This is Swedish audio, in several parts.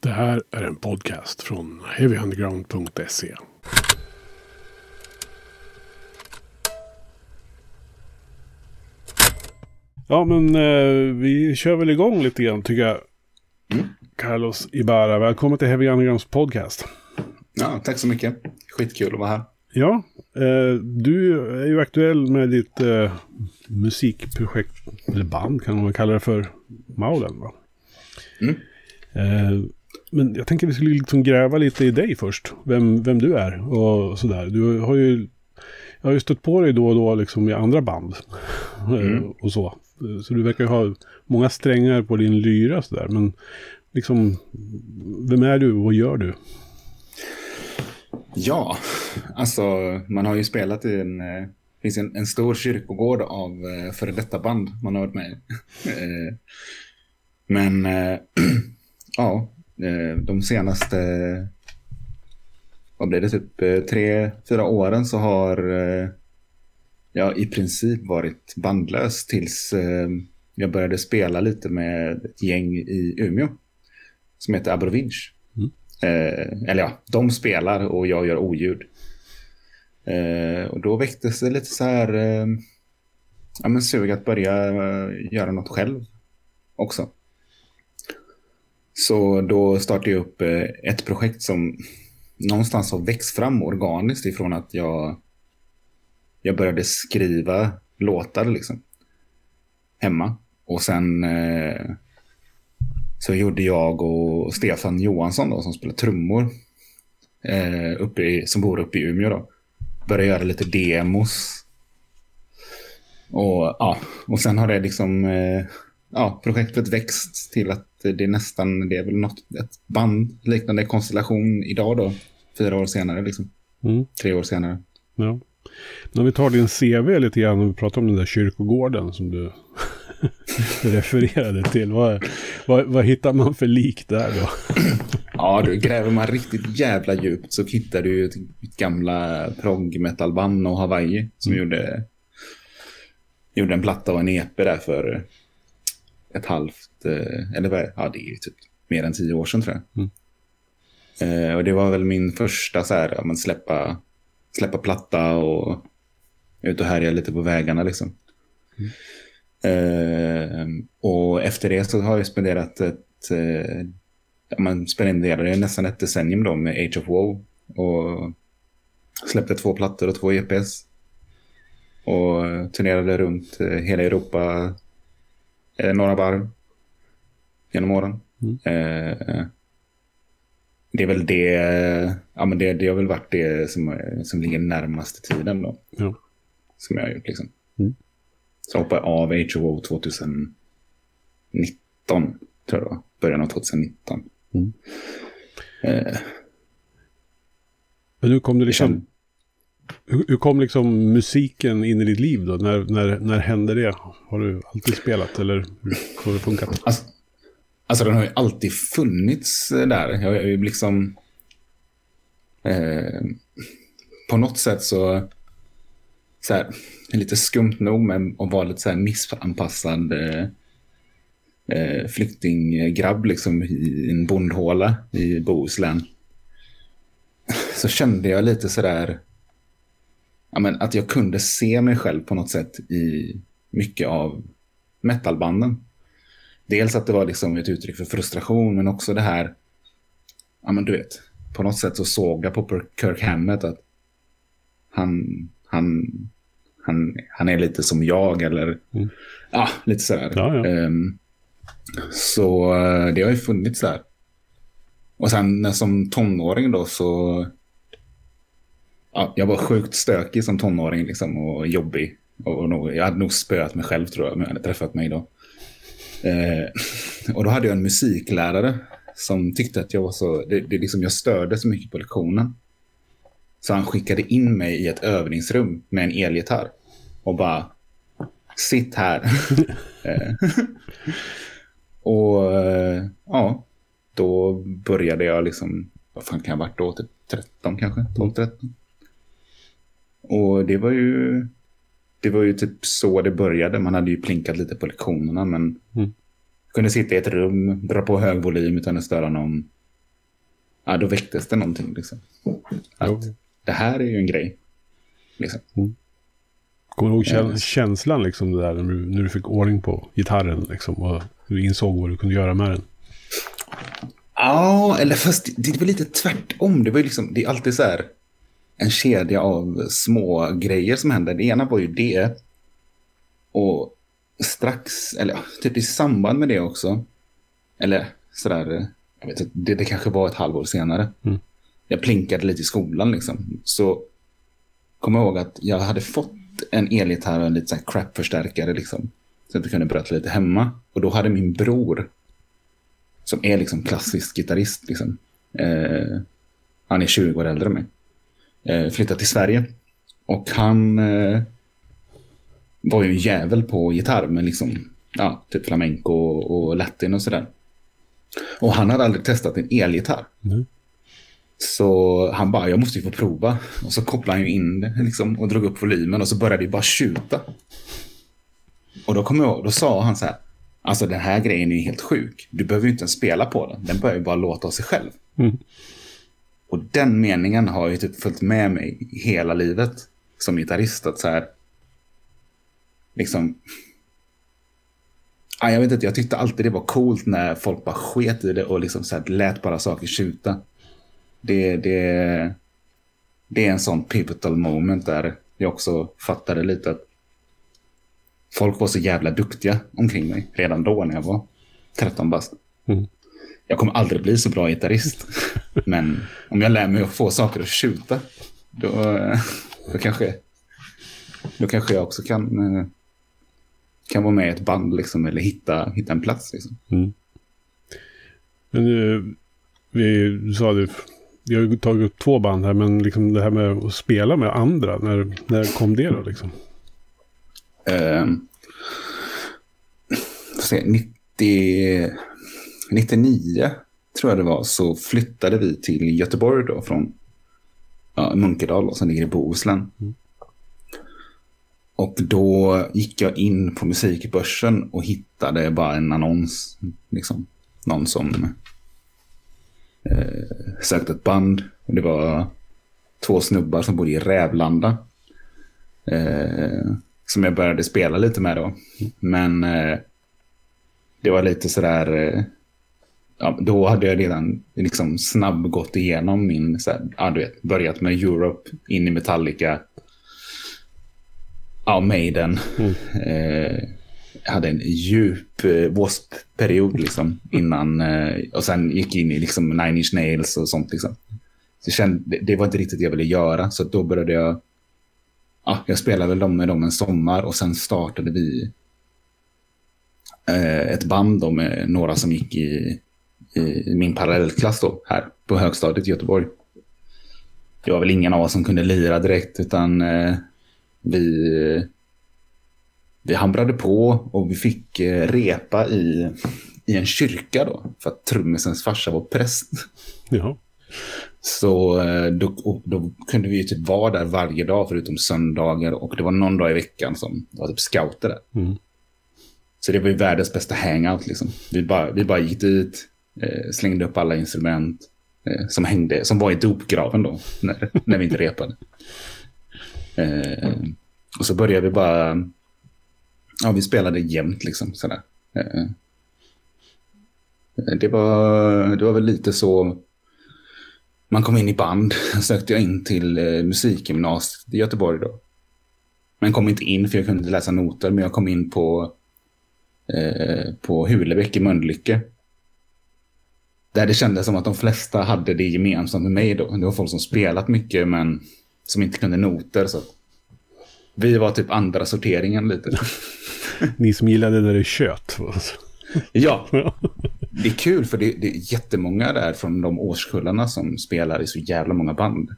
Det här är en podcast från heavyunderground.se. Ja, men vi kör väl igång lite grann, tycker jag. Carlos Ibarra, välkommen till Heavy Undergrounds podcast. Ja, tack så mycket. Skitkul att vara här. Ja, du är ju aktuell med ditt musikprojekt, eller band kan man kalla det för, Maulen, va? Mm. Men jag tänker vi skulle liksom gräva lite i dig först, vem du är och sådär. Du har ju, jag har ju stött på dig då och då liksom i andra band och så. Så du verkar ju ha många strängar på din lyra sådär, men liksom, vem är du och vad gör du? Ja, alltså man har ju spelat i en stor kyrkogård av före detta band man har varit med. Men ja, de senaste, vad blev det, typ 3-4 åren så har jag i princip varit bandlös tills jag började spela lite med ett gäng i Umeå som heter Abrovinch. Mm. Eller ja, de spelar och jag gör oljud. Och då väcktes det lite så här, ja men sug att börja göra något själv också. Så då startade jag upp ett projekt som någonstans har växt fram organiskt ifrån att jag började skriva låtar liksom hemma. Och sen så gjorde jag och Stefan Johansson då, som spelar trummor som bor uppe i Umeå då, började göra lite demos. Och sen har det liksom projektet växt till att det är nästan, det är väl något, ett band liknande konstellation idag då, 4 år senare liksom. 3 år senare. Ja. Men om vi tar din CV lite grann och vi pratar om den där kyrkogården som du refererade till. Vad hittar man för lik där då? Ja, du, gräver man riktigt jävla djupt så hittar du ett gamla prog-metalband och Hawaii som gjorde en platta och en EP där för ett halvt, eller ja, det är ju typ mer än 10 år sedan tror jag. Mm. Och det var väl min första så här, man släppa platta och ut och härja lite på vägarna liksom. Mm. Och efter det så har jag spenderat spenderade nästan ett decennium då med Age of Wow och släppte 2 plattor och 2 EPs och turnerade runt hela Europa några varv genom åren. Mm. Det är väl det, ja men det har väl varit det som ligger närmaste tiden då. Ja. Som jag har gjort liksom. Mm. Så hoppade jag av HO 2019 tror jag, början av 2019. Mm. Men nu kom det liksom hur kom liksom musiken in i ditt liv då? När hände det? Har du alltid spelat eller hur har det funkat? Alltså den har ju alltid funnits där. Jag är ju liksom på något sätt så här, lite skumt nog men att vara lite så här missanpassad flyktinggrabb liksom i en bondhåla i Bohuslän. Så kände jag lite så där, ja, men att jag kunde se mig själv på något sätt i mycket av metalbanden. Dels att det var liksom ett uttryck för frustration, men också det här, ja men du vet, på något sätt så såg jag på Kirk Hammett att han är lite som jag, eller lite sådär. Ja. Så det har ju funnits där. Och sen som tonåring då så, ja, jag var sjukt stökig som tonåring liksom, och jobbig. Och jag hade nog spöat mig själv tror jag, men jag hade träffat mig då. Och då hade jag en musiklärare som tyckte att jag var så, det liksom, jag störde så mycket på lektionen. Så han skickade in mig i ett övningsrum med en elgitarr och bara, sitt här. Och ja, då började jag liksom, vad fan kan jag varit då, typ 13 kanske, 12-13. Och det var ju typ så det började. Man hade ju plinkat lite på lektionerna, men kunde sitta i ett rum, dra på hög volym utan att störa någon. ja, då väcktes det någonting liksom. Att det här är ju en grej liksom. Mm. Kommer ihåg känslan liksom, det där när du fick ordning på gitarren liksom, och du insåg vad du kunde göra med den? Ja, eller fast det var lite tvärtom. Det var ju liksom, det är alltid så här en kedja av små grejer som händer. Det ena var ju det, och strax, eller typ i samband med det också, eller sådär, jag vet inte, det kanske var ett halvår senare. Mm. Jag plinkade lite i skolan liksom. Så kom jag ihåg att jag hade fått en elgitarr och en lite sån här crap-förstärkare liksom, så att jag kunde bröta lite hemma. Och då hade min bror, som är liksom klassisk gitarrist liksom, han är 20 år äldre än mig, flyttat till Sverige. Och han var ju en jävel på gitarr, men liksom, ja, typ flamenco och latin och sådär. Och han hade aldrig testat en elgitarr. Mm. Så han bara, jag måste ju få prova. Och så kopplade han ju in det liksom, och drog upp volymen, och så började vi bara tjuta. Och då kom jag, då sa han så här: alltså den här grejen är ju helt sjuk, du behöver ju inte ens spela på den, den börjar ju bara låta av sig själv. Mm. Och den meningen har ju typ följt med mig hela livet som gitarrist, att så här liksom, jag vet inte, jag tyckte alltid det var coolt när folk bara sket i det och liksom så här lät bara saker tjuta. Det är en sån pivotal moment där jag också fattade lite att folk var så jävla duktiga omkring mig redan då när jag var 13 bast. Mm. Jag kommer aldrig bli så bra gitarrist, men om jag lär mig att få saker att tjuta, då kanske jag också kan vara med i ett band liksom, eller hitta en plats liksom. Mm. Men du sa det, jag har tagit upp 2 band här, men liksom det här med att spela med andra, när kom det då liksom? 99 tror jag det var, så flyttade vi till Göteborg då, från Munkedal, och sen ligger i Bohuslän. Mm. Och då gick jag in på musikbörsen och hittade bara en annons liksom, någon som sökte ett band, och det var 2 snubbar som bodde i Rävlanda som jag började spela lite med då. Men det var lite sådär, då hade jag redan liksom snabb gått igenom min såhär, du vet, börjat med Europe, in i Metallica, Maiden. Mm. Hade en djup W.A.S.P.-period liksom innan, och sen gick in i liksom Nine Inch Nails och sånt liksom. Så jag kände, det var inte riktigt det jag ville göra, så då började jag, jag spelade väl med dem en sommar, och sen startade vi ett band då med några som gick i min parallellklass då, här på högstadiet i Göteborg. Det var väl ingen av oss som kunde lira direkt, utan vi hamrade på, och vi fick repa i en kyrka då, för att trummisens farsa var präst. Ja. Så då kunde vi ju typ vara där varje dag förutom söndagar, och det var någon dag i veckan som var typ scouter där. Mm. Så det var ju världens bästa hangout liksom. Vi bara gick dit, slängde upp alla instrument som var i dopgraven då, när vi inte repade. Och så började vi bara, vi spelade jämt liksom sådär. Det var väl lite så man kom in i band. Sökte jag in till musikgymnasiet i Göteborg då, men kom inte in för jag kunde inte läsa noter. Men jag kom in på Hulebäck i Mölnlycke, där det kändes som att de flesta hade det gemensamt med mig då. Det var folk som spelat mycket men som inte kunde noter, så vi var typ andra sorteringen lite. Ni som gillade när det är kött. Ja, det är kul för det är jättemånga där från de årskullarna som spelar i så jävla många band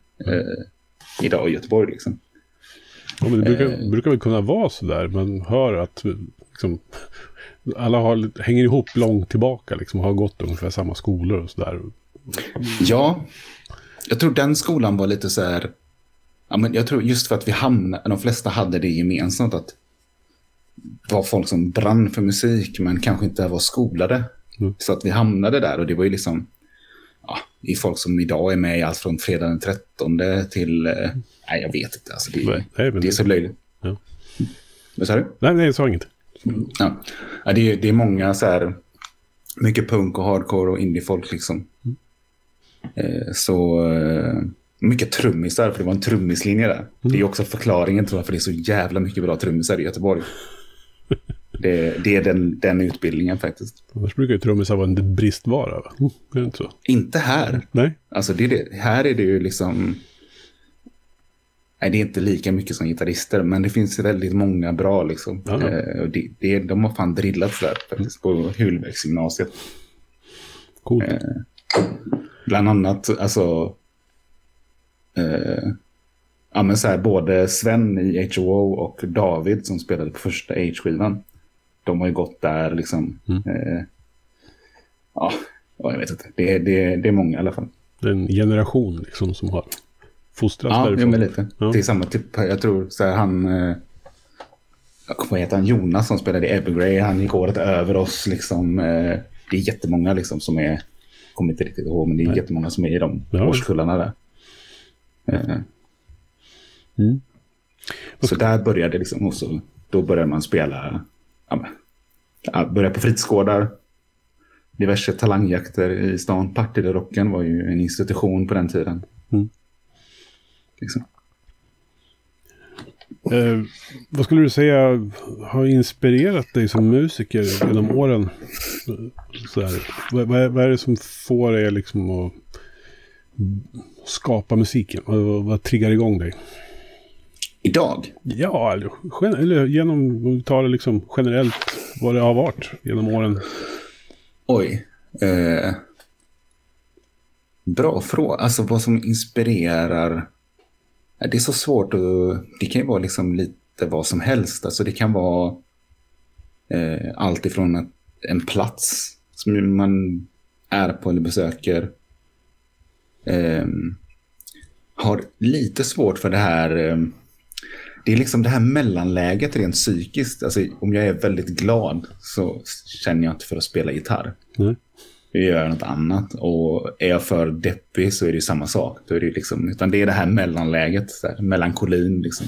idag i Göteborg liksom. Ja, men det brukar väl kunna vara så där, man hör att liksom, alla hänger ihop långt tillbaka liksom, har gått ungefär samma skolor och så där. Ja, jag tror den skolan var lite så här. Ja, men jag tror just för att de flesta hade det gemensamt att var folk som brann för musik men kanske inte var skolade. Mm. Så att vi hamnade där, och det var ju liksom Det är folk som idag är med i allt från fredag den 13:e till... Nej, jag vet inte. Alltså, det är så löjligt. Ja. Vad sa du? Nej, jag sa inget. Ja. Ja, det är många så här... Mycket punk och hardcore och indie-folk liksom. Mm. Så... Mycket trummisar, för det var en trummislinje där. Mm. Det är också förklaringen till varför det är så jävla mycket bra trummisar i Göteborg. Det är den utbildningen faktiskt. Annars brukar ju trummisar vara en bristvara, va? Är det inte så? Inte här. Nej. Alltså det. Här är det ju liksom... Nej, det är inte lika mycket som gitarrister, men det finns väldigt många bra liksom. Ja. De har fan drillats där faktiskt, på Hulebäcks gymnasiet. Coolt. Bland annat, alltså... ja, men så här, både Sven i Age of Wow och David som spelade på första Age-skivan, de har ju gått där liksom. Ja, jag vet inte, det är många i alla fall. Det är en generation liksom som har fostrats därifrån. Ja, men lite. Ja. Det är samma typ, jag tror så här, vad heter han, Jonas som spelade i Evergrey, han gick året över oss liksom. Det är jättemånga liksom som är, kommer inte riktigt ihåg, men det är jättemånga som är i de årskullarna där. Mm. Så där började liksom, och så då började man spela, började på fritidsgårdar, diverse talangjakter i stan. Party och Rocken var ju en institution på den tiden. Liksom. Vad skulle du säga har inspirerat dig som musiker genom åren? Så här, vad är det som får dig liksom att skapa musiken? Vad triggar igång dig? Idag? Ja, eller genom tal liksom generellt vad det har varit genom åren. Oj. Bra fråga. Alltså vad som inspirerar, det är så svårt att, det kan ju vara liksom lite vad som helst. Alltså det kan vara allt ifrån en plats som man är på eller besöker. Har lite svårt för det här. Det är liksom det här mellanläget rent psykiskt. Alltså, om jag är väldigt glad så känner jag inte för att spela gitarr. Jag gör något annat. Och är jag för deppig så är det ju samma sak. Då är det liksom, utan det är det här mellanläget, så här, melankolin liksom.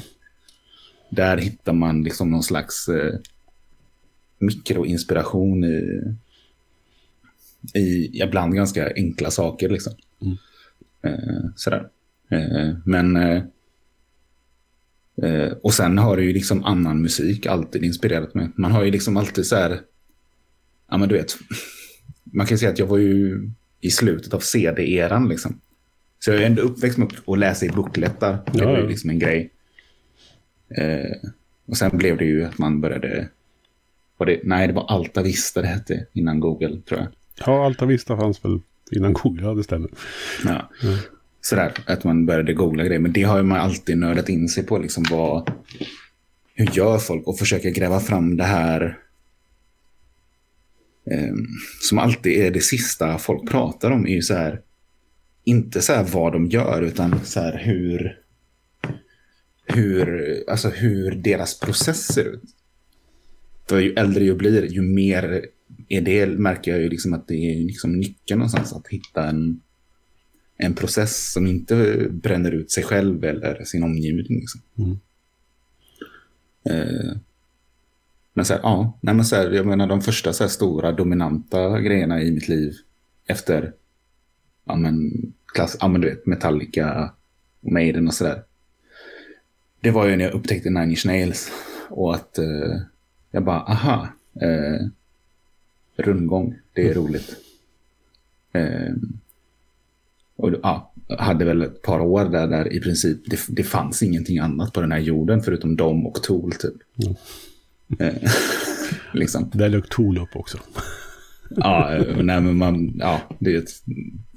Där hittar man liksom någon slags mikroinspiration i ibland ganska enkla saker liksom. Sådär. Men och sen har det ju liksom annan musik alltid inspirerat mig. Man har ju liksom alltid så här, ja men du vet, man kan säga att jag var ju i slutet av CD-eran liksom. Så jag är ändå uppväxt med att läsa i boklettar. Det var ju liksom en grej. Och sen blev det ju att man började, det var Alta Vista det hette innan Google, tror jag. Ja, Alta Vista fanns väl innan Google, det stämmer. Ja. Mm. Sådär, att man började googla grejer. Men det har ju man alltid nördat in sig på. Liksom hur gör folk? Och försöka gräva fram det här som alltid är det sista folk pratar om. Är ju så här, inte så här vad de gör, utan så här hur deras process ser ut. För ju äldre jag blir, ju mer är det, märker jag ju liksom att det är liksom nyckeln någonstans, att hitta en process som inte bränner ut sig själv eller sin omgivning liksom. Men så här, jag menar de första så här stora dominanta grejerna i mitt liv efter du vet, Metallica och Maiden och sådär, det var ju när jag upptäckte Nine Inch Nails och att jag bara, rundgång, det är roligt. Och hade väl ett par år där i princip det fanns ingenting annat på den här jorden förutom dem och Tool typ. Liksom. Där låg Tool upp också. Det är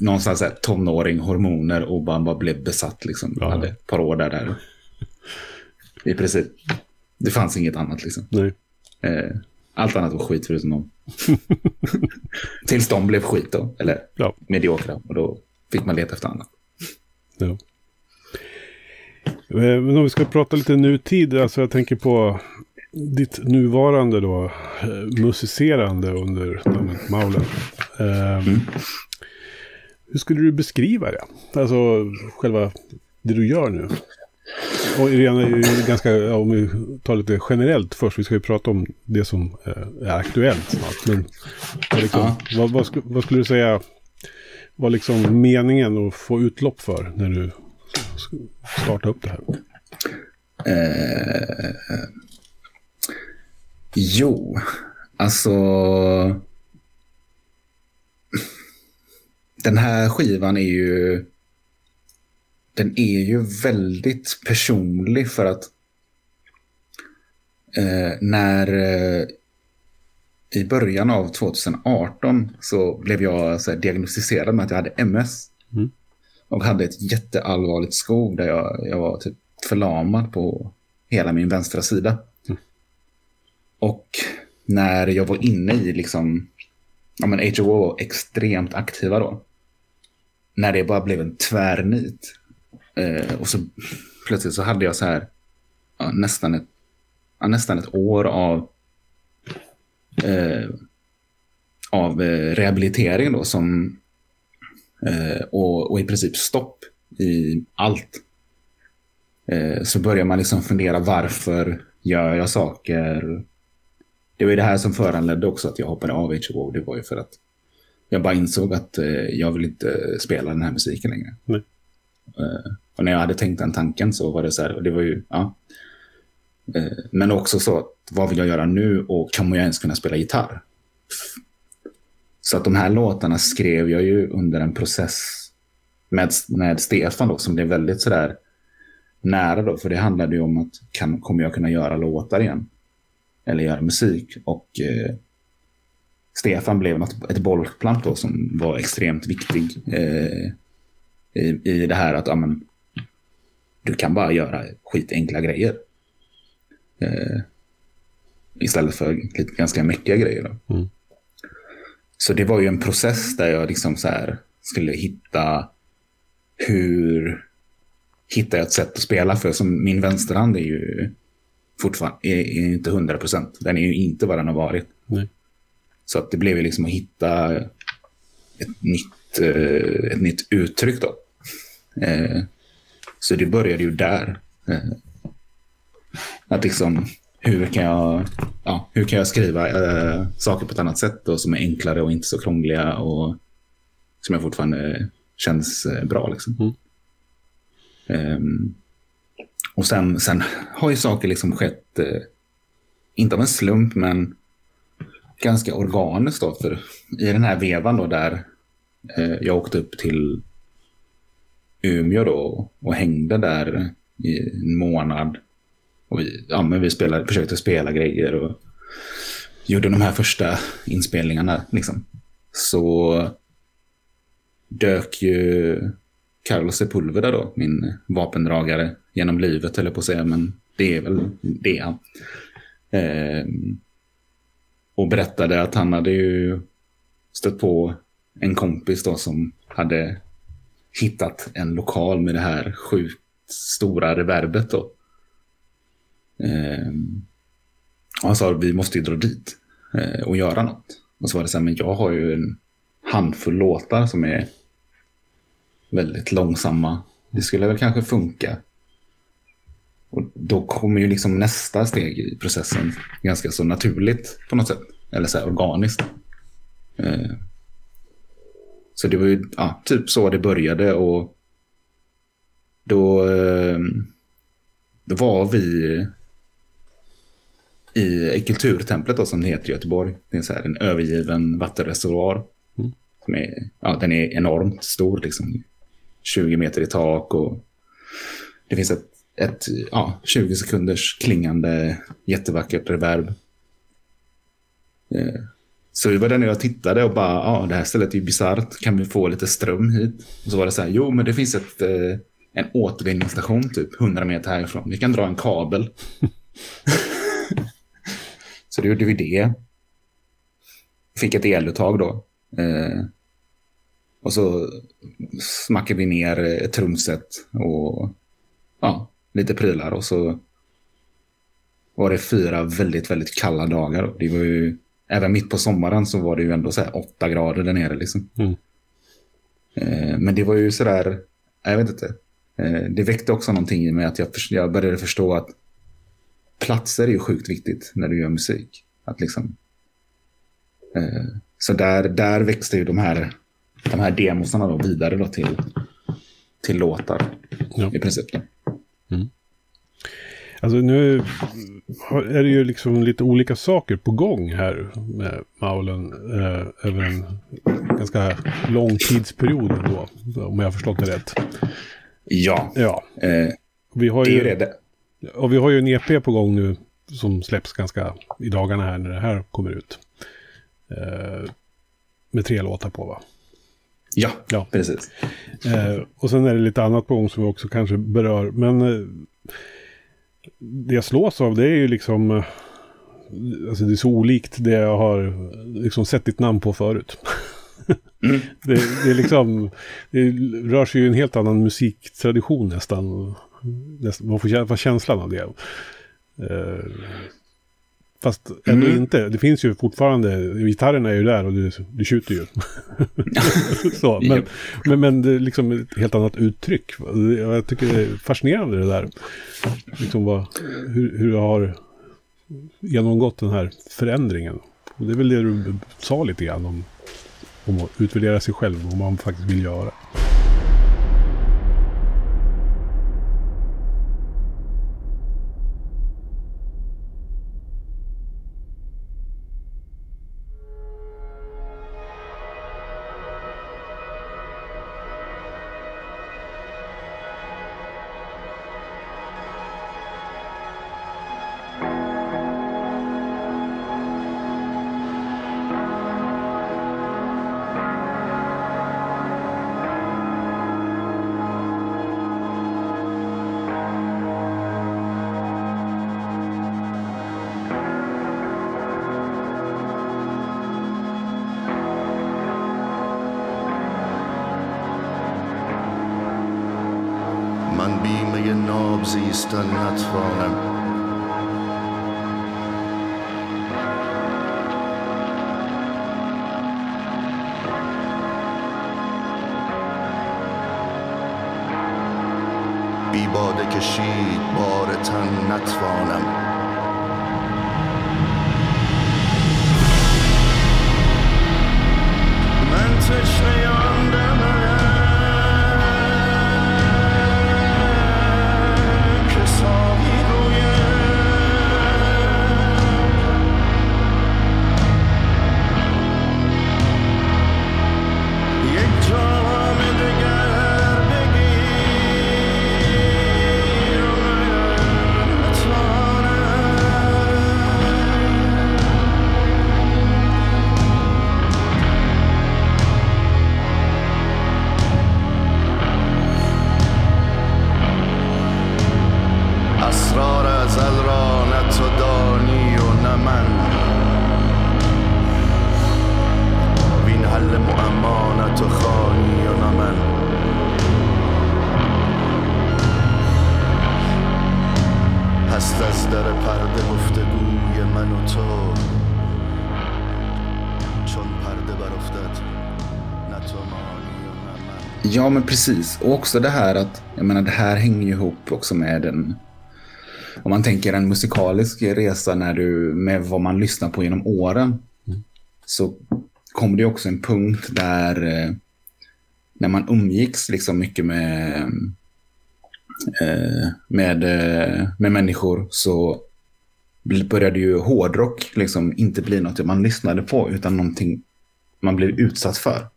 någonstans här tonåring, hormoner och bara blev besatt liksom. Ja. Hade ett par år där. I princip. Det fanns inget annat liksom. Nej. Allt annat var skit förutom dem. Tills de blev skit då. Eller mediokra. Och då fick man leta efter annat. Ja. Men om vi ska prata lite nutid. Alltså jag tänker på ditt nuvarande då, musicerande under namnet Maulen. Hur skulle du beskriva det? Alltså själva det du gör nu. Och är ganska, om vi tar lite generellt först, vi ska ju prata om det som är aktuellt snart. Men liksom, vad skulle du säga var liksom meningen att få utlopp för när du startade upp det här? Jo, alltså den här skivan är ju väldigt personlig, för att i början av 2018 så blev jag så här diagnostiserad med att jag hade MS och hade ett jätteallvarligt skov där jag var typ förlamad på hela min vänstra sida. Och när jag var inne i liksom, ja men Age of Wow var extremt aktiva då. När det bara blev en tvärnit. Och så plötsligt så hade jag så här nästan ett år av rehabilitering då, som och i princip stopp i allt. Så börjar man liksom fundera, varför gör jag saker? Det var ju det här som föranledde också att jag hoppade av HBO. Det var ju för att jag bara insåg att jag vill inte spela den här musiken längre. Nej. Och när jag hade tänkt den tanken så var det så här, och det var ju, ja. Men också så, vad vill jag göra nu och kan jag ens kunna spela gitarr? Så att de här låtarna skrev jag ju under en process med Stefan då, som blev väldigt så där nära då, för det handlade ju om att kommer jag kunna göra låtar igen? Eller göra musik. Och Stefan blev ett bollplank då som var extremt viktig i det här att amen, du kan bara göra skitenkla grejer istället för ganska mäckiga grejer då. Mm. Så det var ju en process där jag liksom så här skulle hitta ett sätt att spela, för som min vänsterhand är ju fortfarande är inte 100%. Den är ju inte vad den har varit. Nej. Så att det blev ju liksom att hitta ett nytt uttryck då. Så det började ju där. Att liksom, hur kan jag skriva saker på ett annat sätt då, som är enklare och inte så krångliga och som jag fortfarande känns bra liksom. Mm. Och sen har ju saker liksom skett inte av en slump, men ganska organiskt då, för i den här vevan då där jag åkte upp till Umeå då och hängde där i en månad och vi försökte spela grejer och gjorde de här första inspelningarna liksom, så dök ju Carlos Sepúlveda då, min vapendragare genom livet eller på sig, men det är väl det. Och berättade att han hade ju stött på en kompis då som hade hittat en lokal med det här sjukt stora reverbet då. Och han sa, vi måste ju dra dit och göra något. Och så var det så här, men jag har ju en handfull låtar som är väldigt långsamma. Det skulle väl kanske funka. Och då kommer ju liksom nästa steg i processen ganska så naturligt på något sätt. Eller så här organiskt. Så det var ju typ så det började. Och då var vi i kulturtemplet då, som det heter i Göteborg. Det är så här en övergiven vattenreservoar. Som är, den är enormt stor liksom. 20 meter i tak, och det finns ett 20 sekunders klingande jättevackert reverb. Så det var där när jag tittade och bara, det här stället är ju bizarrt, kan vi få lite ström hit? Och så var det så här, jo men det finns en återvinningsstation typ 100 meter härifrån, vi kan dra en kabel. Så då gjorde vi det. Fick ett eluttag då. Och så smackade vi ner ett trumset och lite prylar, och så var det 4 väldigt, väldigt kalla dagar. Det var ju, även mitt på sommaren så var det ju ändå så här 8 grader där nere liksom. Men det var ju sådär, jag vet inte. Det väckte också någonting i mig att jag började förstå att platser är ju sjukt viktigt när du gör musik. Att liksom, så där växte ju de här demosarna då vidare då till låtar i princip. Mm. Alltså nu är det ju liksom lite olika saker på gång här med Maulen över en ganska lång tidsperiod då, om jag har förstått det rätt. Ja. Vi har ju en EP på gång nu som släpps ganska i dagarna här när det här kommer ut. Med 3 låtar på, va? Ja, precis. Och sen är det lite annat på gång som vi också kanske berör. Men det jag slås av, det är ju liksom... alltså det är så olikt det jag har liksom sett ditt namn på förut. Mm. det är liksom... det rör sig ju en helt annan musiktradition nästan. Man får känna känslan av det. Fast ändå inte. Det finns ju fortfarande, gitarrerna är ju där och du tjuter ju. Så, men det är liksom ett helt annat uttryck. Jag tycker det är fascinerande det där. Liksom hur jag har genomgått den här förändringen. Och det är väl det du sa lite grann om att utvärdera sig själv och vad man faktiskt vill göra. Eastern Nattfahne. بی باده کشید بار تن نتوانم. من تشنه آن دمم Ja, men precis. Och också det här att, jag menar, det här hänger ju ihop också med den, om man tänker en musikalisk resa när du, med vad man lyssnar på genom åren, så kom det också en punkt där när man umgicks liksom mycket med människor, så började ju hårdrock liksom inte bli något man lyssnade på, utan någonting man blev utsatt för.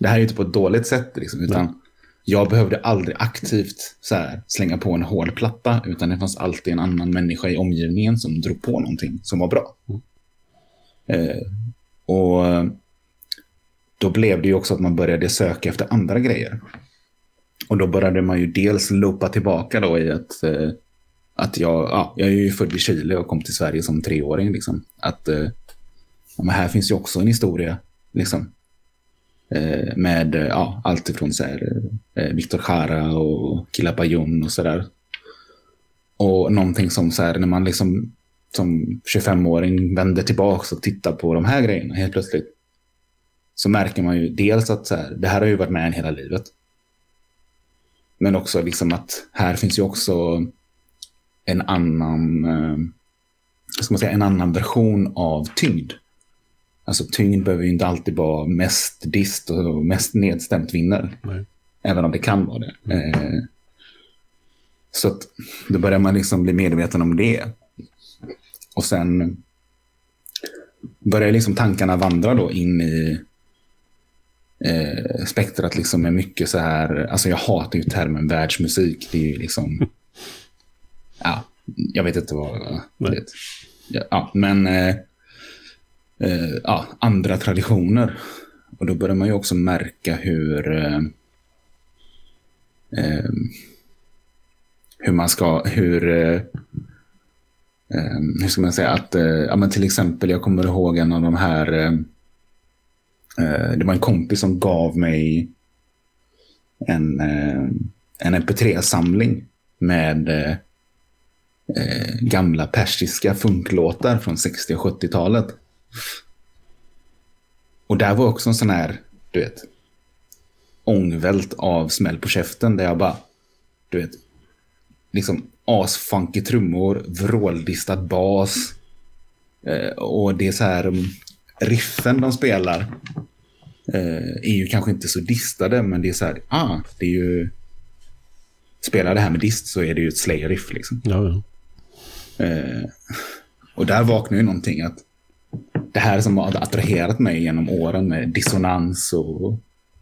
Det här är ju inte på ett dåligt sätt liksom, utan jag behövde aldrig aktivt så här, slänga på en hård platta, utan det fanns alltid en annan människa i omgivningen som drog på någonting som var bra. Och då blev det ju också att man började söka efter andra grejer. Och då började man ju dels loopa tillbaka då i att jag är ju född i Chile och kom till Sverige som 3-åring liksom. Att men här finns ju också en historia liksom. Med allt ifrån så här, Victor Jara och Kilapajon och sådär. Och någonting som så här, när man liksom som 25-åring vänder tillbaka och tittar på de här grejerna helt plötsligt, så märker man ju dels att så här, det här har ju varit med en hela livet. Men också liksom att här finns ju också en annan, ska man säga, en annan version av tyngd. Alltså tyngd behöver ju inte alltid vara mest dist och mest nedstämt vinner. Nej. Även om det kan vara det. Mm. Så att då börjar man liksom bli medveten om det. Och sen börjar liksom tankarna vandra då in i spektrat liksom med mycket så här, alltså jag hatar ju termen världsmusik, det är ju liksom ja, jag vet inte vad det, ja, men ja, andra traditioner, och då börjar man ju också märka hur ska man säga att ja, men till exempel jag kommer ihåg en av de här det var en kompis som gav mig en MP3-samling med gamla persiska funklåtar från 60- och 70-talet. Och där var också en sån här, du vet, ångvält av smäll på käften där jag bara, du vet, liksom asfunky trummor, vråldistad bas och det är så här riffen de spelar är ju kanske inte så distade, men det är så här, det är ju, spelar det här med dist så är det ju ett Slayer-riff liksom. Ja, ja. Och där vaknar ju någonting att det här som har attraherat mig genom åren med dissonans och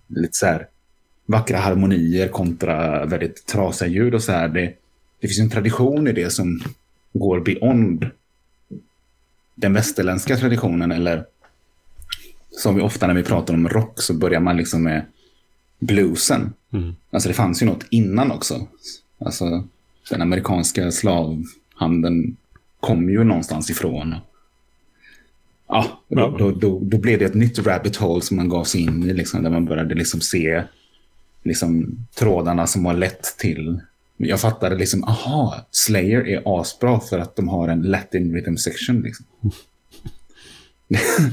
lite så här vackra harmonier kontra väldigt trasiga ljud och så här, det finns en tradition i det som går beyond den västerländska traditionen, eller som vi ofta när vi pratar om rock så börjar man liksom med bluesen. Mm. Alltså det fanns ju något innan också. Alltså den amerikanska slavhandeln kom ju någonstans ifrån. Ja, då blev det ett nytt rabbit hole som man gav sig in i liksom, där man började liksom se liksom trådarna som har lett till. Jag fattade liksom, aha, Slayer är asbra för att de har en Latin rhythm section liksom.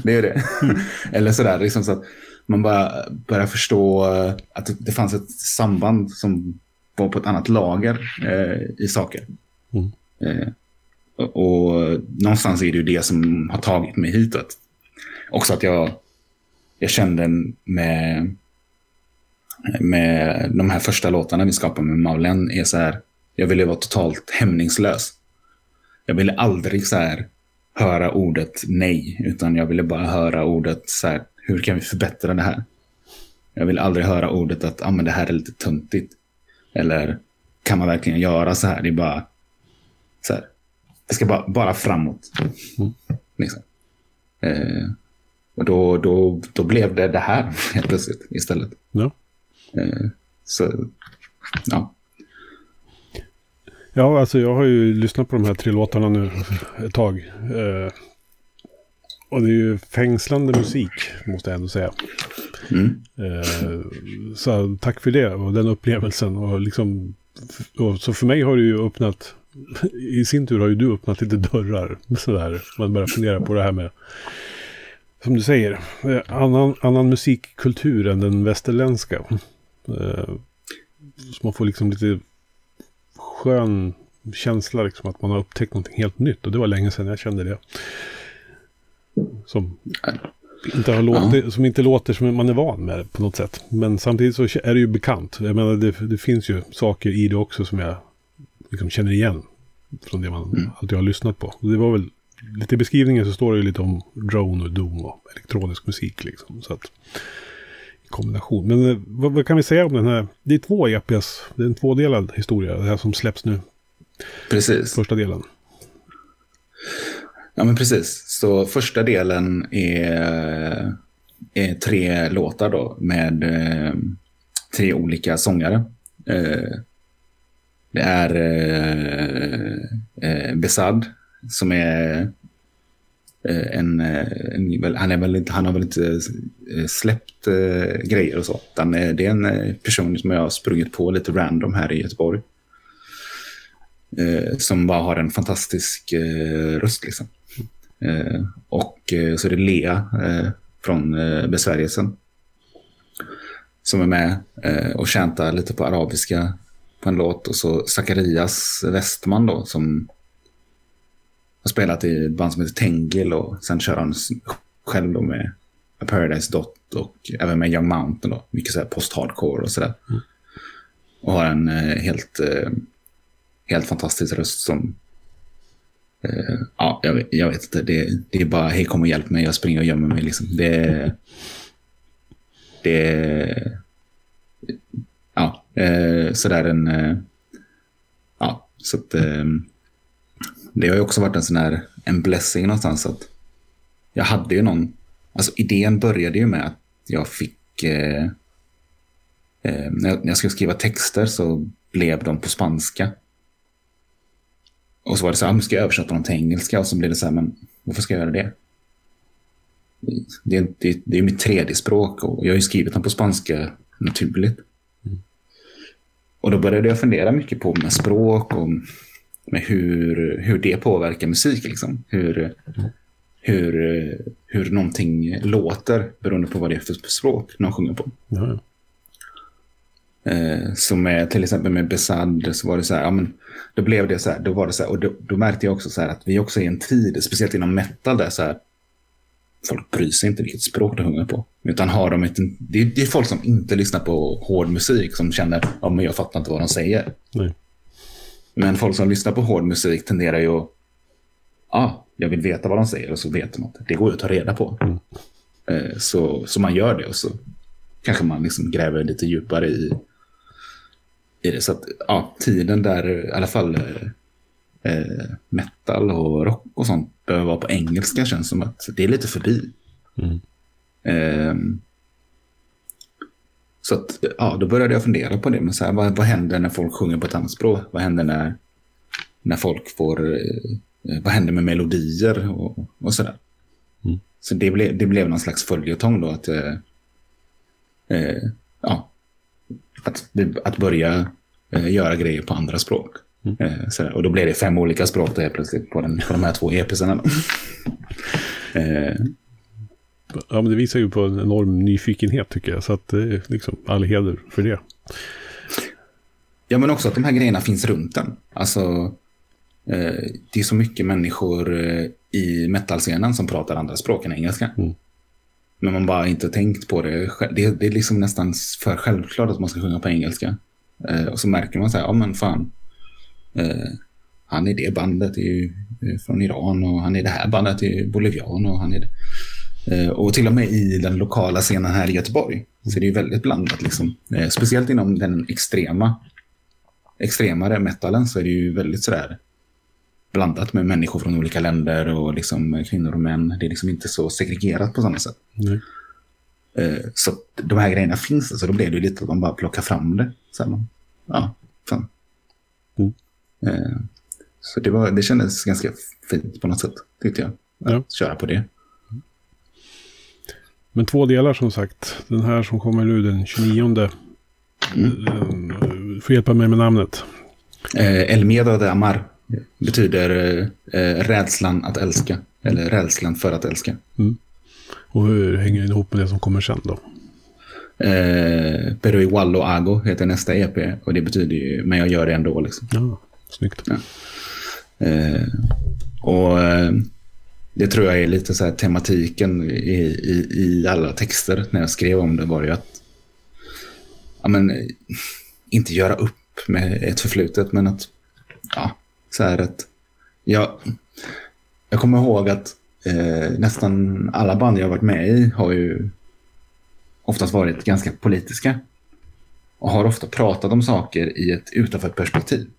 Det är det. Mm. Eller sådär, liksom så att man bara börjar förstå att det fanns ett samband som var på ett annat lager i saker. Mm. Och någonstans är det ju det som har tagit mig hit. Också att jag kände med de här första låtarna vi skapade med Maulen är så här, jag ville vara totalt hämningslös. Jag ville aldrig så här höra ordet nej, utan jag ville bara höra ordet så här, hur kan vi förbättra det här? Jag ville aldrig höra ordet att men det här är lite tuntigt, eller kan man verkligen göra så här? Det är bara så här, jag ska bara framåt. Mm. Liksom. Och då blev det här helt plötsligt istället. Ja. Så ja. Ja, alltså jag har ju lyssnat på de här 3 låtarna nu ett tag. Och det är ju fängslande musik, måste jag ändå säga. Mm. Så tack för det och den upplevelsen. Och liksom, och så för mig har det ju öppnat, i sin tur har ju du öppnat lite dörrar. Sådär. Man börjar fundera på det här med, som du säger, annan musikkultur än den västerländska. Så man får liksom lite skön känsla liksom att man har upptäckt någonting helt nytt, och det var länge sedan jag kände det, som inte låter som man är van med på något sätt, men samtidigt så är det ju bekant. Jag menar, det finns ju saker i det också som jag liksom känner igen från det man alltid har lyssnat på. Det var väl lite i beskrivningen, så står det ju lite om drone och doom och elektronisk musik liksom, så att kombination. Men vad kan vi säga om den här? Det är 2 EPs. Det är en 2-delad historia. Det här som släpps nu. Precis. Första delen. Ja, men precis. Så första delen är 3 låtar då med 3 olika sångare. Det är Besad som är han har väl inte släppt grejer och så, utan det är en person som jag har sprungit på lite random här i Göteborg som bara har en fantastisk röst liksom. Och så är det Lea från Besvärjelsen som är med och tjäntar lite på arabiska på en låt. Och så Zacharias Westman då, som har spelat i ett band som heter Tängel, och sen kör han själv då med Paradise Dot och även med Young Mountain då, mycket så här post-hardcore och sådär. Mm. Och har en helt fantastisk röst som ja, jag vet inte, det är bara hej, kom och hjälp mig, jag springer och gömmer mig liksom. Det ja, sådär en ja, så att det har ju också varit en sån här en blessing någonstans, att jag hade ju någon, alltså idén började ju med att jag fick när jag skulle skriva texter så blev de på spanska. Och så var det så här, ska jag översätta dem till engelska? Och så blev det så här, men varför ska jag göra det? Det är mitt tredje språk och jag har ju skrivit dem på spanska naturligt. Mm. Och då började jag fundera mycket på med språk och med hur det påverkar musik liksom. Hur någonting låter beroende på vad det är för språk någon sjunger på. Mm. Som är till exempel med Besad, så var det så här, ja, men då blev det så här, då var det så här, och då märkte jag också så här att vi också är i en tid, speciellt inom metal, där så här folk bryr sig inte vilket språk de sjunger på, utan har de inte, det är folk som inte lyssnar på hård musik som känner, ja men jag fattar inte vad de säger. Nej. Men folk som lyssnar på hård musik tenderar ju att, ja, jag vill veta vad de säger, och så vet de något, det går ju att ta reda på. Mm. Så man gör det, och så kanske man liksom gräver lite djupare i det. Så att ja, tiden där i alla fall metal och rock och sånt behöver vara på engelska, känns som att det är lite förbi. Mm. Så att ja, då började jag fundera på det, men så här, vad händer när folk sjunger på ett annat språk? Vad händer när folk får vad händer med melodier och sådär? Mm. Så det blev någon slags följetong då, att ja, att börja göra grejer på andra språk. Mm. Och då blev det 5 olika språk där plötsligt på de här 2 episerna. Ja, men det visar ju på en enorm nyfikenhet tycker jag, så att liksom, all heder för det. Ja, men också att de här grejerna finns runt den. Alltså det är så mycket människor i metalscenen som pratar andra språk än engelska. Mm. Men man bara inte tänkt på det. Det är liksom nästan för självklart att man ska sjunga på engelska. Och så märker man så här, ja men fan. Han är det bandet är ju från Iran, och han är det här bandet är ju bolivian, och han är och till och med i den lokala scenen här i Göteborg. Så det är ju väldigt blandat liksom. Speciellt inom den extremare metalen så är det ju väldigt sådär blandat med människor från olika länder och liksom kvinnor och män. Det är liksom inte så segregerat på samma sätt. Mm. Så de här grejerna finns, så alltså, då blev det ju lite att man bara plockar fram det. Så man, ja, fan. Mm. Så det kändes ganska fint på något sätt, tyckte jag. Ja. Att köra på det. Men 2 delar som sagt. Den här som kommer nu den 29. Mm. Får hjälpa mig med namnet. El Miedo de Amar. Betyder rädslan att älska, eller rädslan för att älska. Mm. Och hur hänger det ihop med det som kommer sen då? Pero igual lo hago heter nästa EP, och det betyder ju, men jag gör det ändå liksom. Ja, snyggt. Ja. Och det tror jag är lite så här tematiken i alla texter när jag skrev om det, var ju att ja, men, inte göra upp med ett förflutet, men att ja, så här att jag kommer ihåg att nästan alla band jag har varit med i har ju oftast varit ganska politiska och har ofta pratat om saker i ett utanför perspektiv.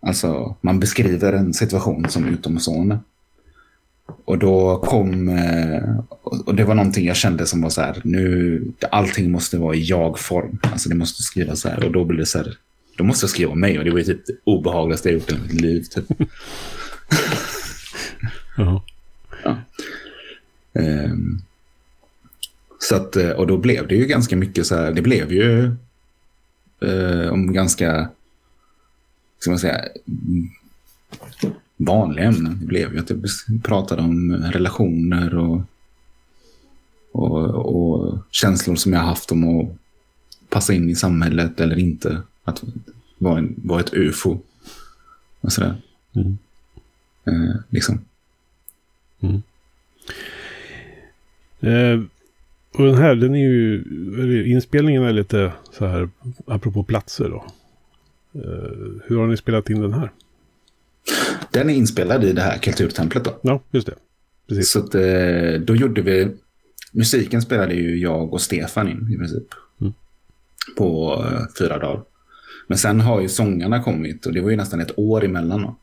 Alltså man beskriver en situation som utomstående. Och då kom och det var någonting jag kände som var så här, nu allting måste vara i jag-form. Alltså det måste skrivas så här, och då blir det så här, då måste jag skriva om mig, och det var ju typ det obehagligaste jag gjort i mitt liv typ. Uh-huh. Ja. Så att, och då blev det ju ganska mycket så här, det blev ju om ganska, ska man säga, vanliga ämnen. Det blev ju att jag pratade om relationer och och känslor som jag haft om att passa in i samhället eller inte, att vara ett UFO och sådär. Mm. Liksom. Mm. Och den här, den är ju, inspelningen är lite så här apropå platser då. Hur har ni spelat in den här? Den är inspelad i det här kulturtemplet då. Ja, just det. Precis. Så att, då gjorde vi, musiken spelade ju jag och Stefan in i princip på 4 dagar. Men sen har ju sångarna kommit och det var ju nästan ett år emellan då.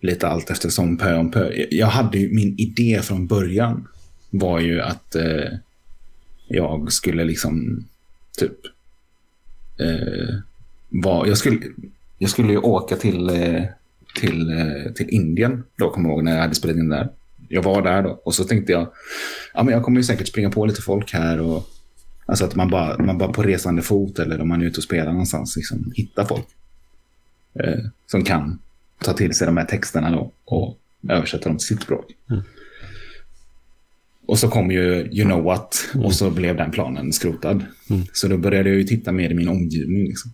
Lite allt eftersom, pö om pö. Jag hade ju, min idé från början var ju att jag skulle liksom typ jag skulle ju åka till Indien då, kommer jag ihåg, när jag hade spelat in där. Jag var där då och så tänkte jag, ja men jag kommer ju säkert springa på lite folk här, och alltså att man bara på resande fot eller om man är ute och spelar någonstans liksom hittar folk som kan ta till sig de här texterna då och översätta dem till sitt språk. Mm. Och så kom ju You Know What och så blev den planen skrotad. Mm. Så då började jag ju titta mer i min omgivning liksom.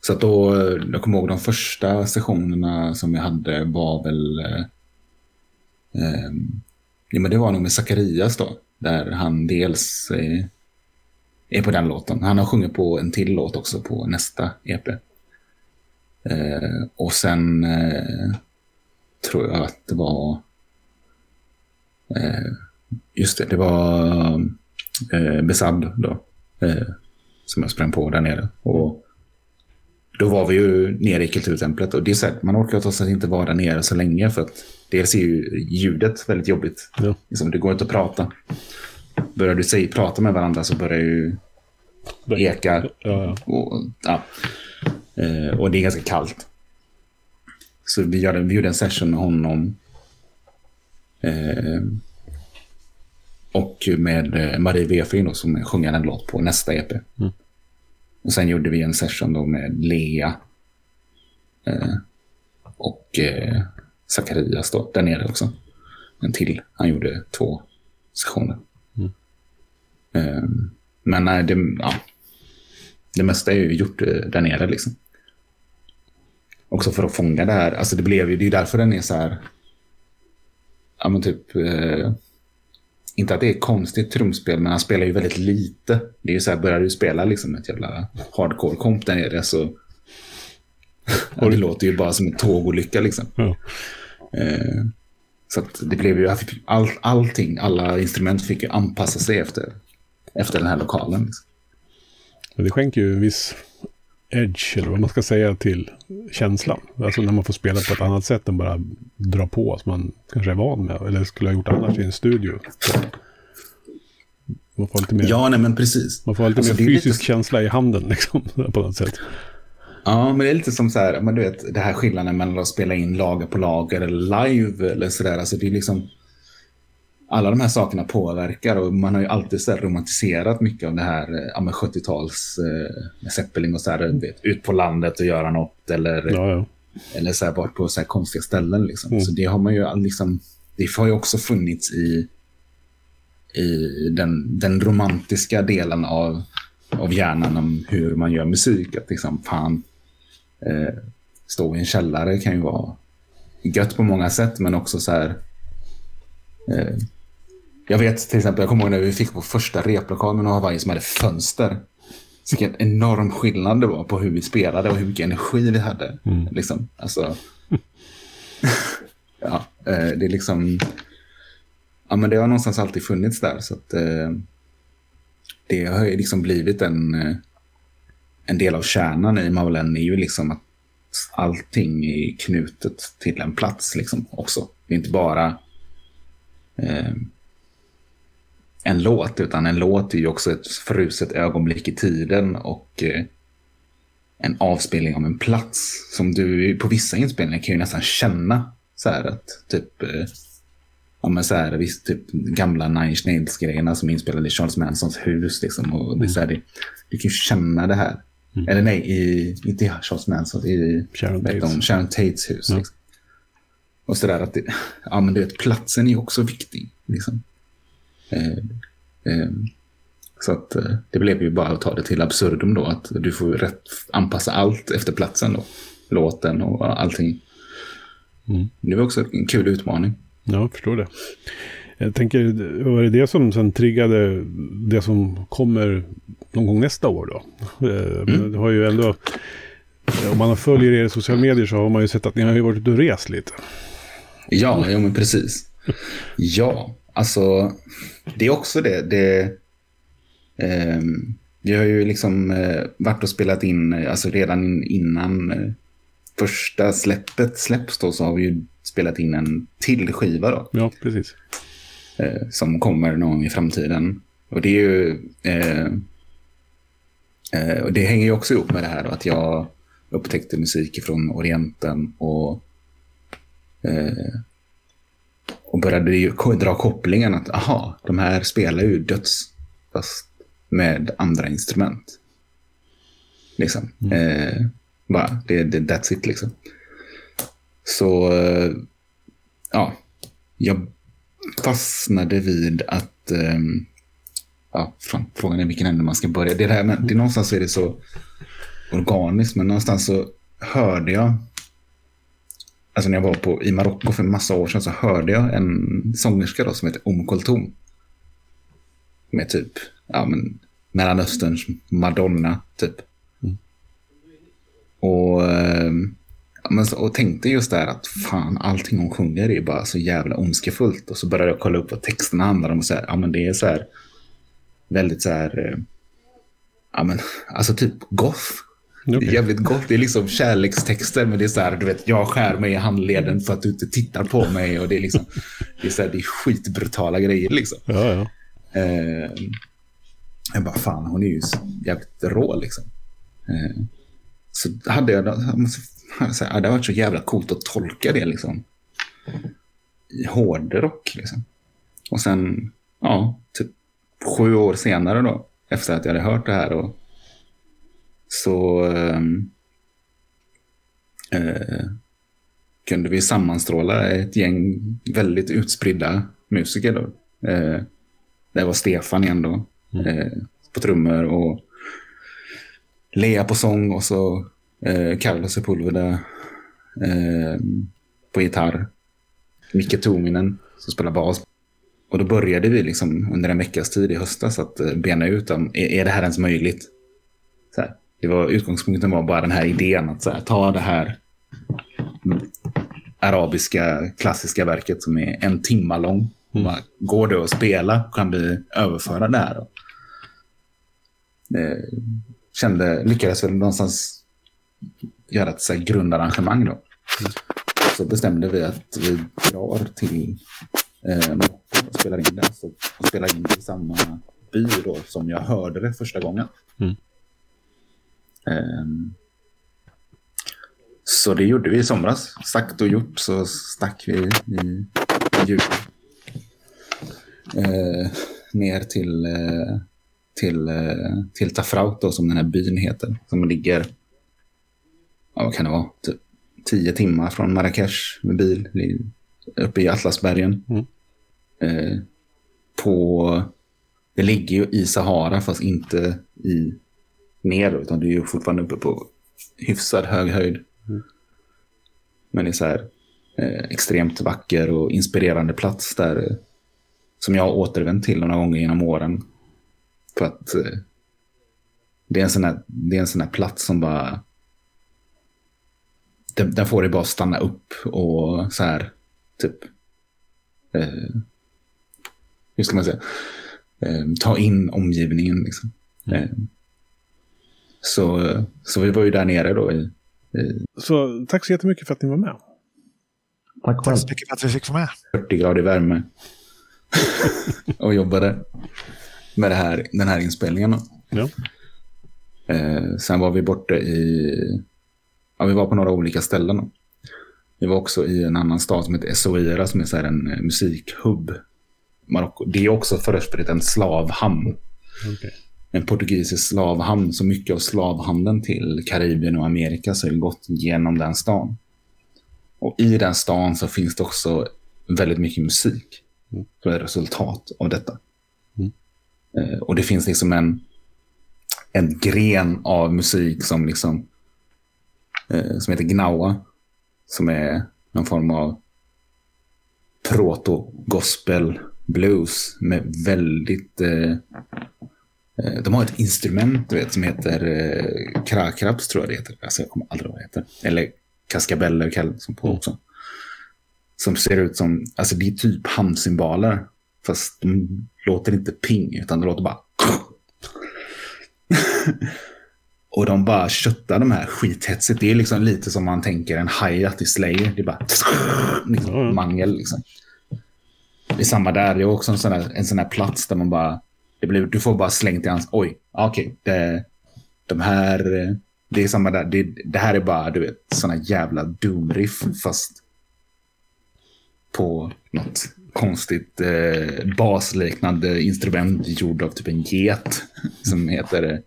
Så att då, jag kommer ihåg de första sessionerna som jag hade var väl ja, men det var nog med Zacharias då, där han dels är på den låten. Han har sjungit på en till låt också på nästa EP. Och sen tror jag att det var just det var Besad då, som jag sprang på där nere. Och då var vi ju nere i kulturtemplet, och det är så här, man orkar trots att inte vara där nere så länge, för att dels är ju ljudet väldigt jobbigt. Ja. Liksom, det går inte att prata. Börjar du prata med varandra så börjar ju eka. Ja. Och det är ganska kallt. Så vi gjorde en session med honom och med Marie Wehfri då, som sjunger en låt på nästa EP. Mm. Och sen gjorde vi en session då med Lea och Zacharias då, där nere också. En till, han gjorde 2 sessioner. Mm. Men nej, det mesta är ju gjort där nere liksom. Också för att fånga det här, alltså det är därför den är så här, ja men typ inte att det är konstigt trumspel, men han spelar ju väldigt lite. Det är ju så här, börjar du spela liksom ett jävla hardcore komp där nere så ja, det låter ju bara som en tågolycka liksom. Ja. Så att det blev ju allting, alla instrument fick ju anpassa sig efter den här lokalen liksom. Det skänker ju en viss edge, eller vad man ska säga, till känslan. Alltså när man får spela på ett annat sätt än bara dra på som man kanske är van med, eller skulle ha gjort annars i en studio. Man får lite mer, ja, nej, men precis. Man får lite alltså, mer fysisk lite känsla i handen liksom, på något sätt. Ja, men det är lite som så här, men du vet, det här skillnaden mellan att spela in lager på lager eller live eller sådär, alltså det är liksom alla de här sakerna påverkar, och man har ju alltid så här romantiserat mycket av det här 70-tals Zeppelin och så här, vet, ut på landet och göra något eller, ja. Eller så här bort på så här konstiga ställen liksom. Mm. Så det har man ju liksom, det har ju också funnits i den romantiska delen av hjärnan om hur man gör musik, att liksom fan stå i en källare kan ju vara gött på många sätt, men också så här jag vet till exempel, jag kommer ihåg när vi fick på första replokalen med Hawaii som hade fönster. Så vilken enorm skillnad det var på hur vi spelade och hur mycket energi vi hade. Mm. Liksom, alltså ja, det är liksom, ja men det har någonstans alltid funnits där, så att det har ju liksom blivit en del av kärnan i Maulen, är ju liksom att allting är knutet till en plats liksom också. Det är inte bara en låt, utan en låt är ju också ett fruset ögonblick i tiden och en avspelning av en plats som du på vissa inspelningar kan ju nästan känna så här, att typ om så här, visst, typ gamla Nine Inch Nails grejerna som inspelade i Charles Mansons hus liksom, och det är så här, du kan ju känna det här. Mm. Eller nej, inte Charles Manson, i Sharon Tates hus liksom. Och sådär att det, ja, men det, platsen är också viktig. Liksom. Så att det blev ju bara att ta det till absurdum då. Att du får rätt anpassa allt efter platsen då. Låten och allting. Mm. Det var också en kul utmaning. Ja, jag förstår det. Jag tänker, var det det som sen triggade det som kommer någon gång nästa år då? Mm. Det har ju ändå... Om man följer er i sociala medier så har man ju sett att ni har ju varit ute och rest lite. Ja, ja men precis. Ja, alltså det är också det. Vi har ju liksom varit och spelat in, alltså redan innan första släppet släpps då, så har vi ju spelat in en till skiva då. Ja, precis. Som kommer någon i framtiden. Och det är ju... och det hänger ju också ihop med det här då, att jag upptäckte musik från Orienten och började ju dra kopplingen att aha, de här spelar ju döds fast med andra instrument liksom. Bara, det that's it liksom. Så ja, jag fastnade vid att ja, frågan är vilken ände man ska börja. Det här med, det någonstans är det så organiskt, men någonstans så hörde jag, alltså när jag var i Marocko för en massa år sedan, så hörde jag en sångerska då som heter Om Kultom, med typ, ja men Mellanösterns Madonna typ. Och tänkte just där att fan, allting hon sjunger är bara så jävla ondskefullt. Och så började jag kolla upp vad texterna handlar om och så här, ja men det är så här väldigt så här, ja men alltså typ goth. Okay. Det är jävligt gott. Det är liksom kärlekstexter, men det är så här, du vet, jag skär mig i handleden för att du inte tittar på mig, och det är liksom det är så här, det är skitbrutala grejer liksom. Ja, ja. Jag bara fan, hon är ju jävligt rå liksom. Så hade jag det var så jävla coolt att tolka det liksom i hårdrock liksom. Och sen ja, typ 7 år senare då, efter att jag hade hört det här, och så kunde vi sammanstråla ett gäng väldigt utspridda musiker då. Det var Stefan igen då, på trummor, och Lea på sång, och så Carlos Sepúlveda på gitarr, Mikke Tominen som spelar bas. Och då började vi liksom under en veckas tid i höstas att bena ut om, är det här ens möjligt? Så här, det var, utgångspunkten var bara den här idén att så här, ta det här arabiska klassiska verket som är 1 timme lång. Bara, går det att spela? Kan vi överföra det här? Lyckades väl någonstans göra ett så här grundarrangemang då. Så bestämde vi att vi drar till... och spelar in den, så spelar in i samma by då som jag hörde det första gången. Så det gjorde vi i somras. Sagt och gjort så stack vi i jul ner till Tafraout då, som den här byn heter, som ligger, ja, vad kan det vara, typ 10 timmar från Marrakesh med bil uppe i Atlasbergen. Det ligger ju i Sahara, fast inte i ner, utan det är ju fortfarande uppe på hyfsad hög höjd. Men det är så här extremt vacker och inspirerande plats där, som jag har återvänt till några gånger genom åren, för att det är en sån här plats som bara den får dig bara stanna upp och så här typ hur ska man säga, ta in omgivningen liksom. Så vi var ju där nere då Så tack så jättemycket för att ni var med. Tack så mycket för att vi fick vara med. 40 grader värme och jobbade med den här inspelningen då. Ja. Sen var vi borta vi var på några olika ställen då. Vi var också i en annan stad som heter Essaouira, som är så här en musikhubb. Marocko. Det är också förespråkat en slavhamn. Okay. En portugisisk slavhamn, så mycket av slavhandeln till Karibien och Amerika så har gått genom den stan. Och i den stan så finns det också väldigt mycket musik som är resultat av detta. Och det finns liksom en gren av musik som liksom som heter gnawa, som är någon form av proto-gospel blues med väldigt de har ett instrument, du vet, som heter krakraps, tror jag det heter. Alltså jag kommer aldrig ihåg vad det heter. Eller kaskabeller kallas på också. Som ser ut som, alltså det är typ handsymboler, fast de låter inte ping utan de låter bara och de bara köttar de här skithetset. Det är liksom lite som man tänker en hi-hat i Slayer. Det är bara liksom mangel liksom. Det är samma där. Det är också en sån här plats där man bara, du får bara slängt i hans, oj, okej, de här, det är samma där. Det här är bara, du vet, såna jävla doomriff fast på något konstigt basliknande instrument gjord av typ en get som heter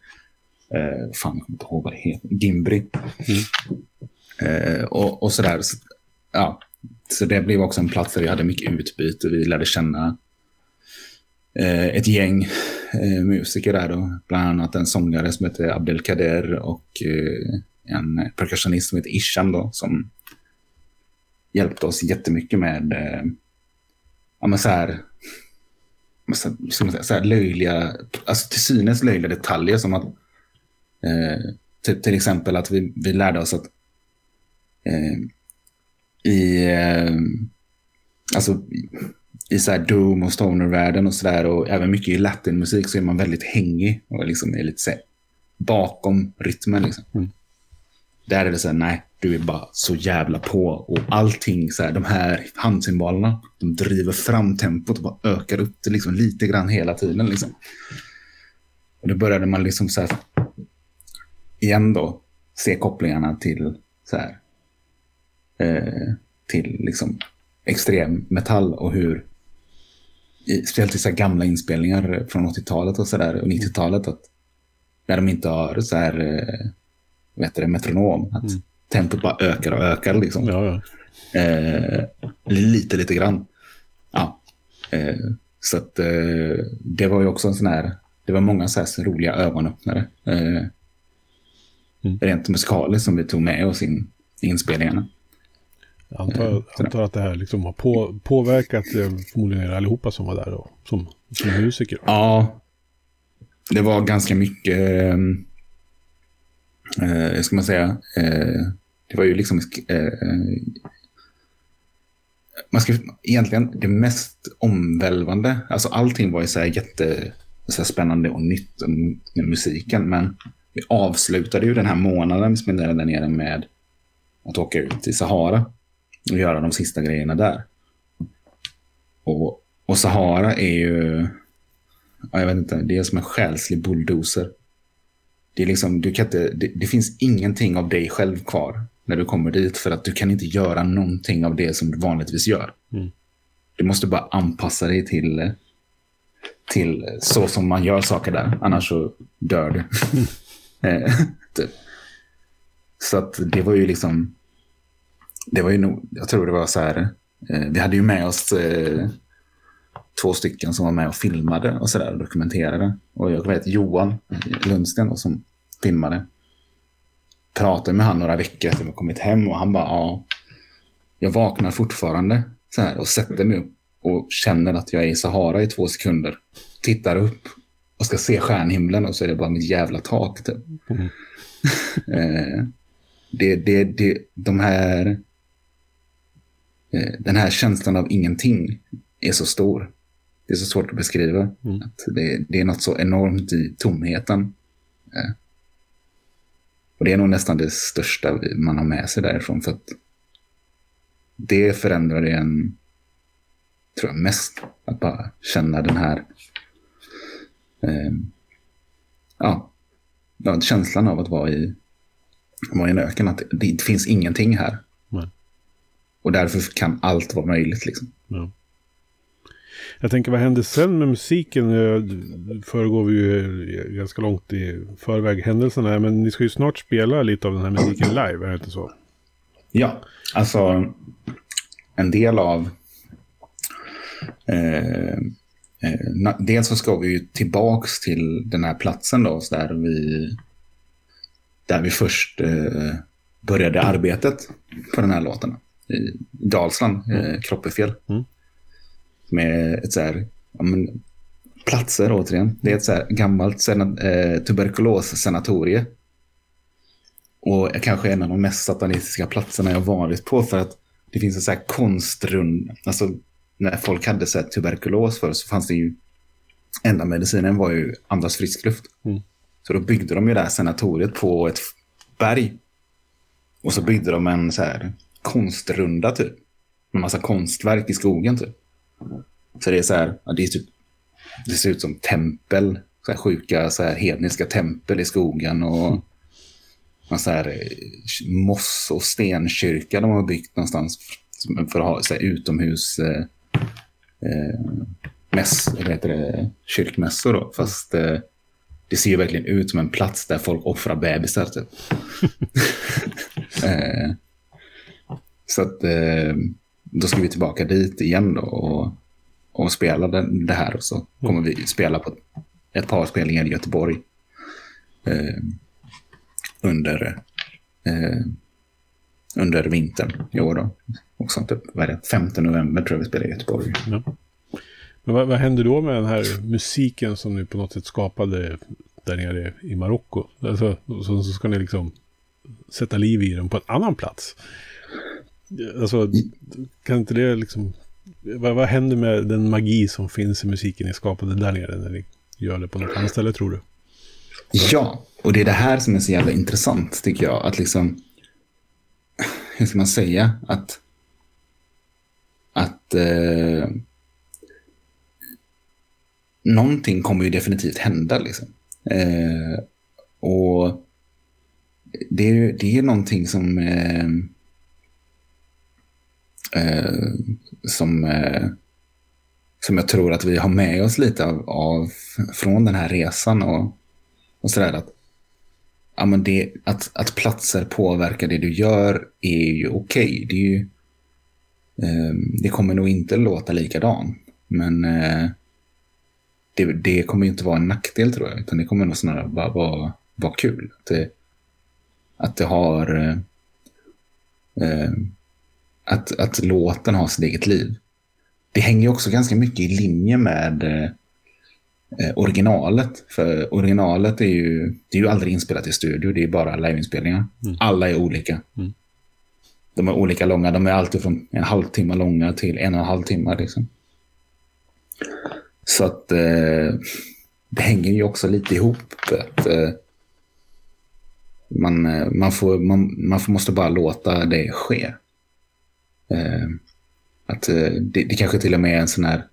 fan, jag kommer inte ihåg vad det heter, gimbri. Och sådär. Så, ja, så det blev också en plats där vi hade mycket utbyte och vi lärde känna ett gäng musiker där då. Bland annat en sångare som heter Abdelkader och en percussionist som heter Isham då, som hjälpte oss jättemycket med ja, men så här löjliga, alltså till synes löjliga detaljer, som att typ till exempel att vi lärde oss att alltså i så här doom och stoner-världen och sådär, och även mycket i latinmusik, så är man väldigt hängig och liksom är lite så här bakom rytmen liksom. Där är det så här, nej, du är bara så jävla på, och allting så här, de här handsymbolerna, de driver fram tempot och bara ökar upp det liksom lite grann hela tiden liksom. Och då började man liksom så här igen då se kopplingarna till så här till liksom extrem metall, och hur speciellt i så här gamla inspelningar från 80-talet och så där och 90-talet, att när de inte har så här vet du, metronom, att tempot bara ökar och ökar liksom. Ja. Lite grann. Ja. Så att det var ju också en sån här, det var många så här roliga ögonöppnare rent musikaliskt som vi tog med oss in i inspelningarna. Jag antar att det här liksom har påverkat förmodligen allihopa som var där då, som musiker. Ja, det var ganska mycket ska man säga, det var ju liksom man ska, egentligen det mest omvälvande, alltså allting var ju så här jättespännande och nytt med musiken, men vi avslutade ju den här månaden, vi spenderade där nere med att åka ut i Sahara och göra de sista grejerna där. Och Sahara är ju, jag vet inte, det är som en själslig bulldozer. Det är liksom, du kan inte, det finns ingenting av dig själv kvar när du kommer dit, för att du kan inte göra någonting av det som du vanligtvis gör. Du måste bara anpassa dig till så som man gör saker där, annars så dör du. Typ. Så att det var ju liksom, det var ju nog, jag tror det var så här, vi hade ju med oss två stycken som var med och filmade och sådär och dokumenterade. Och jag vet Johan Lundsten och som filmade, pratade med han några veckor efter jag kommit hem, och han bara, ja, jag vaknar fortfarande så här och sätter mig upp och känner att jag är i Sahara i 2 sekunder. Tittar upp och ska se stjärnhimlen, och så är det bara mitt jävla tak typ. Den här känslan av ingenting är så stor. Det är så svårt att beskriva. Att det är något så enormt i tomheten. Och det är nog nästan det största man har med sig därifrån, för att det förändrar en, tror jag, mest. Att bara känna den här känslan av att vara i en öken, att det finns ingenting här. Och därför kan allt vara möjligt liksom. Ja. Jag tänker, vad hände sen med musiken? Föregår vi ju ganska långt i förväg händelserna, men ni ska ju snart spela lite av den här musiken live, är det inte så? Ja, alltså en del av dels så ska vi ju tillbaks till den här platsen då, så där vi först började arbetet på den här låten i Dalsland, Kroppefjäll. Mm. Med ett så här, ja, men, platser återigen. Det är ett så här gammalt tuberkulossenatorium. Och kanske en av de mest satanistiska platserna jag varit på, för att det finns en så här konstrund, alltså när folk hade så här tuberkulos förr, så fanns det ju, enda medicinen var ju andas frisk luft. Mm. Så då byggde de ju det här sanatoriet på ett berg. Och så byggde de en så här konstrunda typ, med massa konstverk i skogen typ. Så det är så här, ja, det är typ, det ser ut som tempel, så här sjuka så här hedniska tempel i skogen och så här moss och stenkyrka de har byggt någonstans för att ha så här utomhus kyrkmässor då, fast det ser ju verkligen ut som en plats där folk offrar bebisar typ. Så att då ska vi tillbaka dit igen då och spela det här, och så kommer vi spela på ett par spelningar i Göteborg under vintern i år då. Och sånt typ, vad är det? 15 november tror jag vi spelar i Göteborg. Ja. Men vad hände då med den här musiken som ni på något sätt skapade där nere i Marocko? Alltså, så ska ni liksom sätta liv i den på en annan plats. Alltså, kan inte det liksom... Vad händer med den magi som finns i musiken ni skapade där nere när ni gör det på något annat ställe, tror du? Ja, och det är det här som är så jävla intressant tycker jag, att liksom, hur ska man säga, att någonting kommer ju definitivt hända liksom. Och det är någonting som jag tror att vi har med oss lite av från den här resan och sådär, att ja, men det att platser påverkar det du gör är ju okej. Det är ju det kommer nog inte låta likadan, men det kommer ju inte vara en nackdel tror jag, utan det kommer nog snarare bara vara kul att det har att låten har sitt eget liv. Det hänger ju också ganska mycket i linje med originalet. För originalet är ju aldrig inspelat i studio. Det är ju bara liveinspelningar. Mm. Alla är olika. Mm. De är olika långa. De är alltid från en halvtimme långa till 1,5 timmar. Liksom. Så att det hänger ju också lite ihop. Att, man måste bara låta det ske. Att det kanske till och med är en sån här,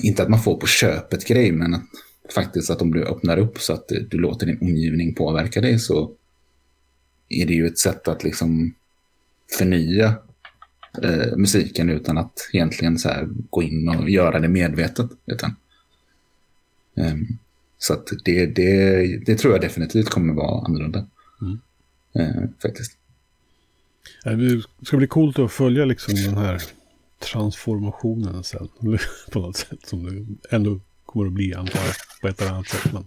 inte att man får på köpet grej, men att faktiskt att om du öppnar upp så att du låter din omgivning påverka dig, så är det ju ett sätt att liksom förnya musiken utan att egentligen så här gå in och göra det medvetet, utan så att det tror jag definitivt kommer vara annorlunda. Faktiskt. Det ska bli coolt att följa liksom den här transformationen sen på något sätt, som det ändå kommer att bli antagligen på ett eller annat sätt, men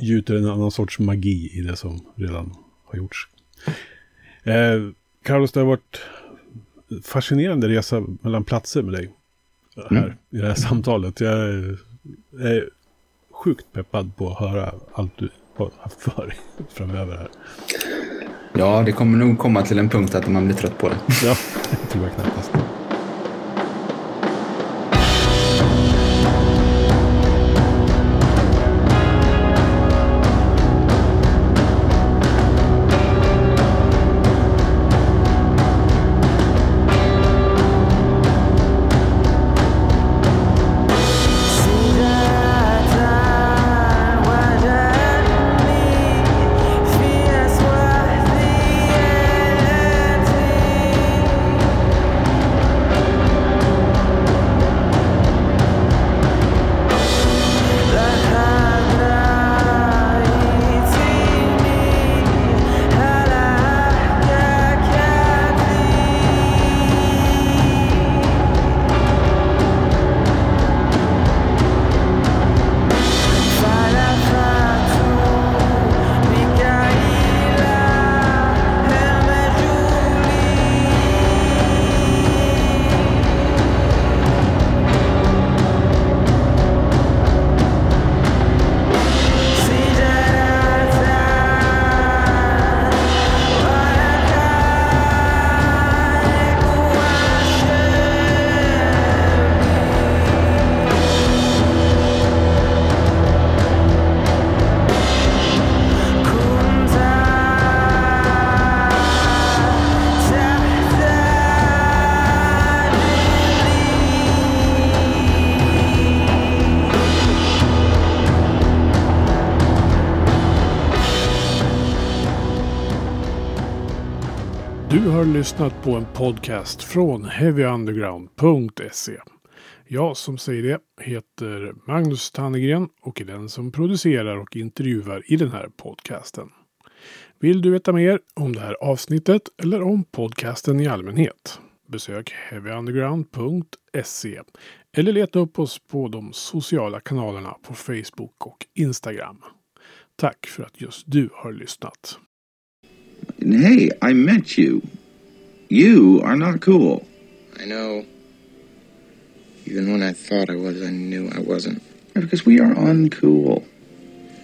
gjuter en annan sorts magi i det som redan har gjorts. Carlos, det har varit fascinerande resa mellan platser med dig här i det här samtalet. Jag är sjukt peppad på att höra allt du har haft för dig framöver här. Ja, det kommer nog komma till en punkt att man blir trött på det. Ja, det tror jag knappast. Du har lyssnat på en podcast från heavyunderground.se. Jag som säger det heter Magnus Tannegren och är den som producerar och intervjuar i den här podcasten. Vill du veta mer om det här avsnittet eller om podcasten i allmänhet? Besök heavyunderground.se eller leta upp oss på de sociala kanalerna på Facebook och Instagram. Tack för att just du har lyssnat. Hey, I met you. You are not cool. I know. Even when I thought I was, I knew I wasn't. Yeah, because we are uncool.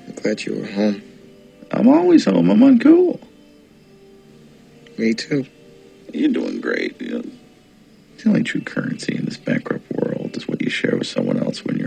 I'm glad you were home. I'm always home. I'm uncool. Me too. You're doing great. Yeah. The only true currency in this bankrupt world is what you share with someone else when